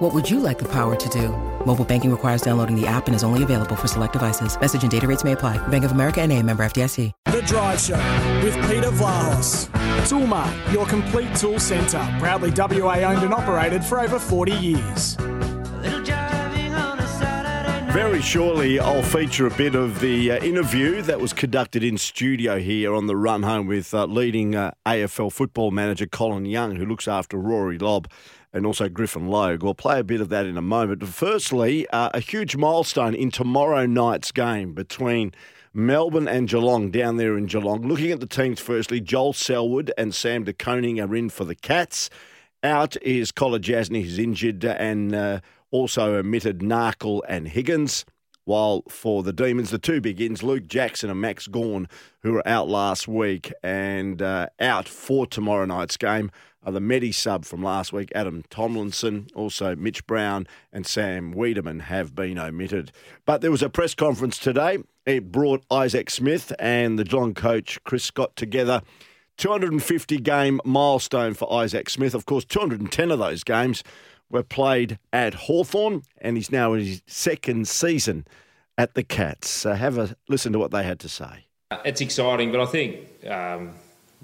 What would you like the power to do? Mobile banking requires downloading the app and is only available for select devices. Message and data rates may apply. Bank of America N.A. member FDIC. The Drive Show with Peter Vlahos. Toolmart, your complete tool centre. Proudly WA owned and operated for over 40 years. Very shortly, I'll feature a bit of the interview that was conducted in studio here on the run home with leading AFL football manager Colin Young, who looks after Rory Lobb and also Griffin Logue. We'll play a bit of that in a moment. But firstly, a huge milestone in tomorrow night's game between Melbourne and Geelong down there in Geelong. Looking at the teams firstly, Joel Selwood and Sam De Koning are in for the Cats. Out is Collar Jasny, who's injured, and... also omitted Narkle and Higgins, while for the Demons, the two big ins, Luke Jackson and Max Gawn, who were out last week, and out for tomorrow night's game are the Medi sub from last week, Adam Tomlinson, also Mitch Brown and Sam Weideman have been omitted. But there was a press conference today. It brought Isaac Smith and the Geelong coach Chris Scott together. 250-game milestone for Isaac Smith. Of course, 210 of those games were played at Hawthorn, and he's now in his second season at the Cats. So have a listen to what they had to say. It's exciting, but I think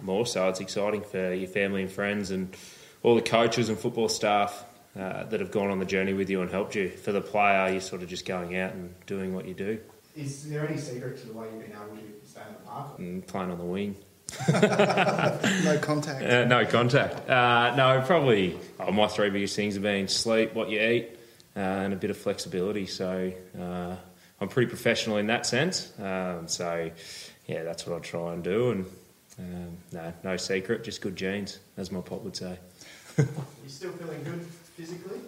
more so it's exciting for your family and friends and all the coaches and football staff that have gone on the journey with you and helped you. For the player, you're sort of just going out and doing what you do. Is there any secret to the way you've been able to stay on the park? Playing on the wing. No contact. No, probably my three biggest things have been sleep, what you eat, and a bit of flexibility. So I'm pretty professional in that sense. So, that's what I try and do. And no secret, just good genes, as my pop would say. You still feeling good physically?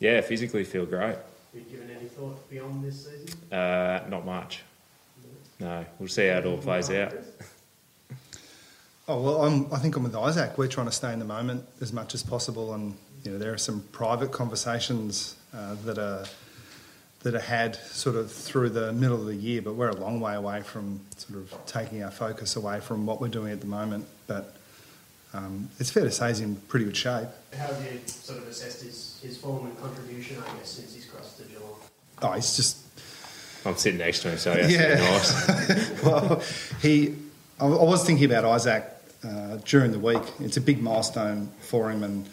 Yeah, physically feel great. Have you given any thought beyond this season? Not much. No, we'll see how it all plays out. Oh, well, I think I'm with Isaac. We're trying to stay in the moment as much as possible, and you know there are some private conversations that are had sort of through the middle of the year, but we're a long way away from sort of taking our focus away from what we're doing at the moment. But it's fair to say he's in pretty good shape. How have you sort of assessed his form and contribution, I guess, since he's crossed to Geelong? Oh, he's just... I'm sitting next to him, so that's nice. Well, I was thinking about Isaac during the week. It's a big milestone for him, and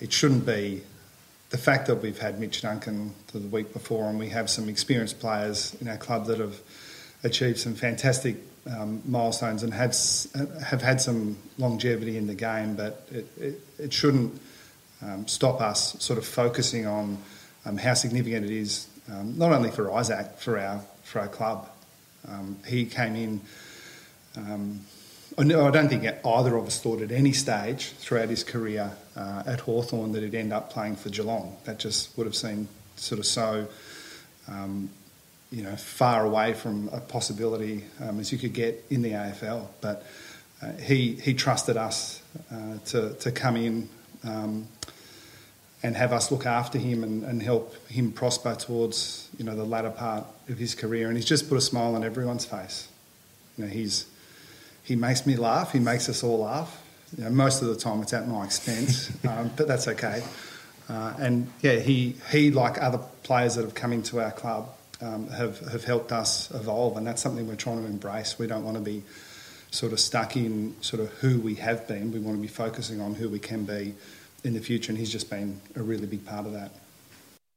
it shouldn't be. The fact that we've had Mitch Duncan the week before and we have some experienced players in our club that have achieved some fantastic milestones and have had some longevity in the game, but it shouldn't stop us sort of focusing on how significant it is, not only for Isaac, for our club. He came in... I don't think either of us thought at any stage throughout his career at Hawthorn that he'd end up playing for Geelong. That just would have seemed sort of so, far away from a possibility as you could get in the AFL. But he trusted us to come in and have us look after him and help him prosper towards the latter part of his career. And he's just put a smile on everyone's face. He makes me laugh. He makes us all laugh. Most of the time it's at my expense, but that's okay. He like other players that have come into our club, have helped us evolve, and that's something we're trying to embrace. We don't want to be sort of stuck in sort of who we have been. We want to be focusing on who we can be in the future, and he's just been a really big part of that.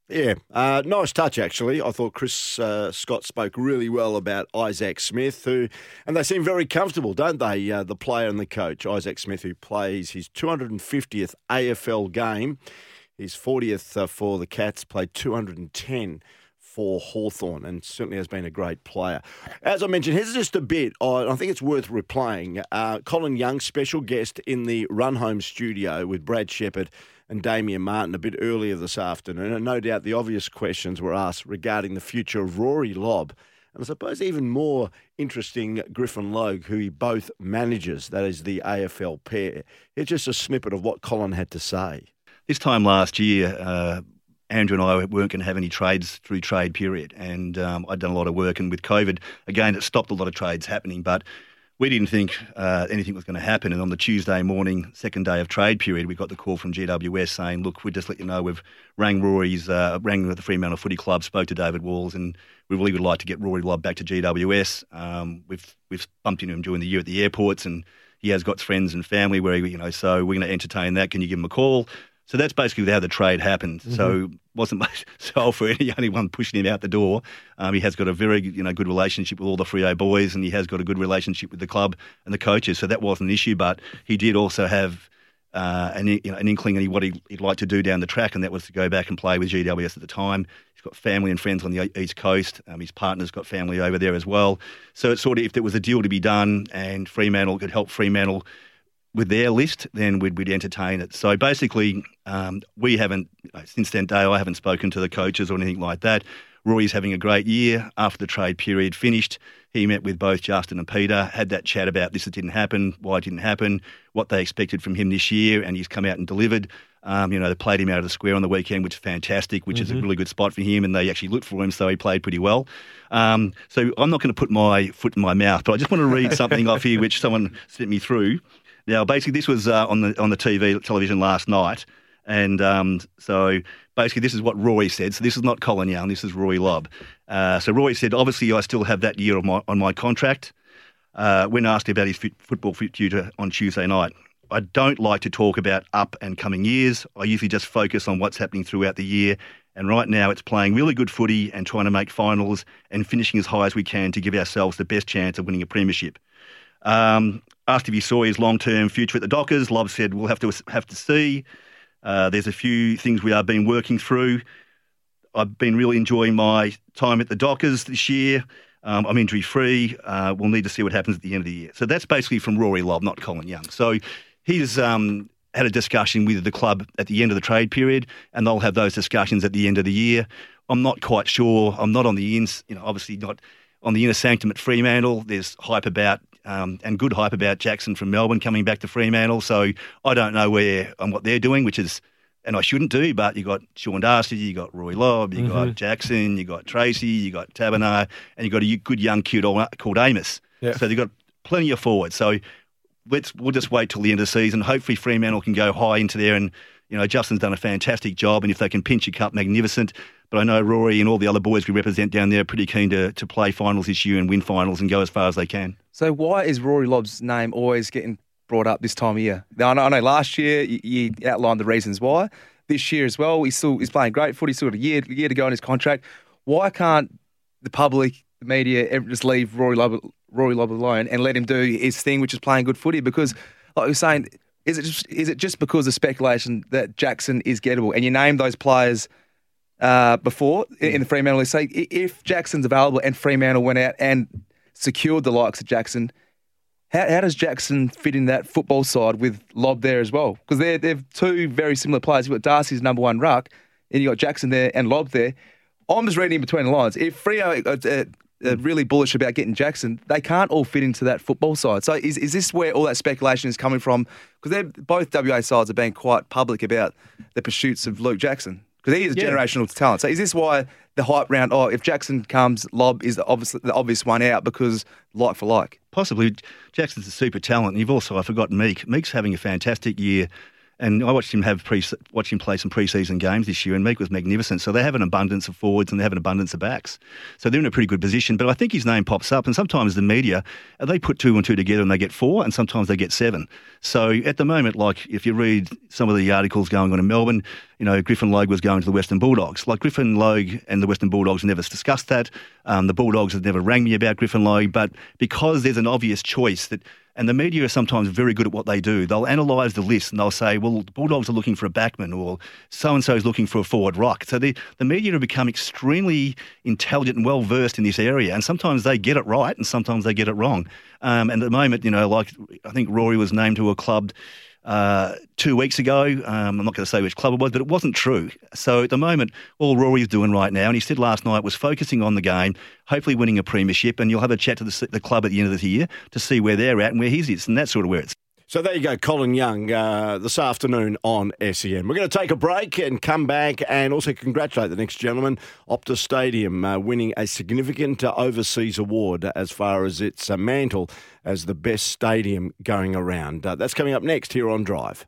Yeah, nice touch, actually. I thought Chris Scott spoke really well about Isaac Smith, and they seem very comfortable, don't they, the player and the coach, Isaac Smith, who plays his 250th AFL game, his 40th for the Cats, played 210 for Hawthorn, and certainly has been a great player. As I mentioned, here's just a bit. I think it's worth replaying. Colin Young, special guest in the Run Home studio with Brad Shepherd and Damian Martin a bit earlier this afternoon, and no doubt the obvious questions were asked regarding the future of Rory Lobb And I suppose even more interesting, Griffin Logue, who he both manages, that is the AFL pair. It's just a snippet of what Colin had to say. This time last year, Andrew and I weren't going to have any trades through trade period. And I'd done a lot of work. And with COVID, again, it stopped a lot of trades happening. But we didn't think anything was going to happen. And on the Tuesday morning, second day of trade period, we got the call from GWS saying, look, we'll just let you know we've rang Rory's, rang the Fremantle Footy Club, spoke to David Walls, and we really would like to get Rory Lobb back to GWS. We've bumped into him during the year at the airports, and he has got friends and family where, so we're going to entertain that. Can you give him a call? So that's basically how the trade happened. Mm-hmm. So wasn't much soul for anyone pushing him out the door. He has got a very good relationship with all the Freo boys, and he has got a good relationship with the club and the coaches. So that wasn't an issue, but he did also have an inkling of what he'd like to do down the track, and that was to go back and play with GWS at the time. He's got family and friends on the East Coast. His partner's got family over there as well. So it's sort of, if there was a deal to be done and Fremantle could help Fremantle with their list, then we'd entertain it. So basically, we haven't, since that day, I haven't spoken to the coaches or anything like that. Rory's having a great year. After the trade period finished, he met with both Justin and Peter, had that chat about this didn't happen, why it didn't happen, what they expected from him this year, and he's come out and delivered. They played him out of the square on the weekend, which is fantastic, which mm-hmm. is a really good spot for him, and they actually looked for him, so he played pretty well. So I'm not going to put my foot in my mouth, but I just want to read something off here which someone sent me through. Now, basically, this was on the television last night, and so basically this is what Rory said. So this is not Colin Young, this is Rory Lobb. So Rory said, obviously I still have that year on my contract. When asked about his football future on Tuesday night, I don't like to talk about up and coming years. I usually just focus on what's happening throughout the year, and right now it's playing really good footy and trying to make finals and finishing as high as we can to give ourselves the best chance of winning a premiership. Asked if he saw his long-term future at the Dockers, Lobb said, we'll have to see. There's a few things we have been working through. I've been really enjoying my time at the Dockers this year. I'm injury-free. We'll need to see what happens at the end of the year. So that's basically from Rory Lobb, not Colin Young. So he's had a discussion with the club at the end of the trade period, and they'll have those discussions at the end of the year. I'm not quite sure. I'm not on the ins, obviously not on the inner sanctum at Fremantle. There's hype about and good hype about Jackson from Melbourne coming back to Fremantle. So I don't know where and what they're doing, which is, and I shouldn't do, but you got Sean Darcy, you got Rory Lobb, you mm-hmm. got Jackson, you got Tracy, you got Tabena, and you got a good young kid called Amos. Yeah. So they've got plenty of forwards. So we'll just wait till the end of the season. Hopefully Fremantle can go high into there, and Justin's done a fantastic job, and if they can pinch a cup, magnificent. But I know Rory and all the other boys we represent down there are pretty keen to play finals this year and win finals and go as far as they can. So why is Rory Lobb's name always getting brought up this time of year? Now, I know last year you outlined the reasons why. This year as well, he's playing great footy, still got a year to go on his contract. Why can't the public, the media, just leave Rory Lobb alone and let him do his thing, which is playing good footy? Because, like you're saying, Is it just because of speculation that Jackson is gettable? And you named those players before in the Fremantle League. So if Jackson's available and Fremantle went out and secured the likes of Jackson, how does Jackson fit in that football side with Lobb there as well? Because they're two very similar players. You've got Darcy's number one ruck, and you've got Jackson there and Lobb there. I'm just reading in between the lines. If Freo are really bullish about getting Jackson, they can't all fit into that football side. So is this where all that speculation is coming from? Because both WA sides have been quite public about the pursuits of Luke Jackson, because he is a generational talent. So is this why the hype round, if Jackson comes, Lobb is the obvious one out because like for like? Possibly. Jackson's a super talent. And you've also, I forgot Meek. Meek's having a fantastic year. And I watched him play some pre-season games this year, and Meek was magnificent. So they have an abundance of forwards and they have an abundance of backs. So they're in a pretty good position. But I think his name pops up, and sometimes the media, they put two and two together and they get four, and sometimes they get seven. So at the moment, like if you read some of the articles going on in Melbourne, Griffin Logue was going to the Western Bulldogs. Like Griffin Logue and the Western Bulldogs never discussed that. The Bulldogs have never rang me about Griffin Logue, but because there's an obvious choice that. And the media are sometimes very good at what they do. They'll analyse the list and they'll say, well, the Bulldogs are looking for a backman, or so-and-so is looking for a forward ruck. So the media have become extremely intelligent and well-versed in this area. And sometimes they get it right and sometimes they get it wrong. And at the moment, I think Rory was named to a club 2 weeks ago. I'm not going to say which club it was, but it wasn't true. So at the moment, all Rory's doing right now, and he said last night, was focusing on the game, hopefully winning a premiership, and you'll have a chat to the club at the end of the year to see where they're at and where his is, and that's sort of where it's. So there you go, Colin Young, this afternoon on SEN. We're going to take a break and come back and also congratulate the next gentleman, Optus Stadium, winning a significant overseas award as far as its mantle as the best stadium going around. That's coming up next here on Drive.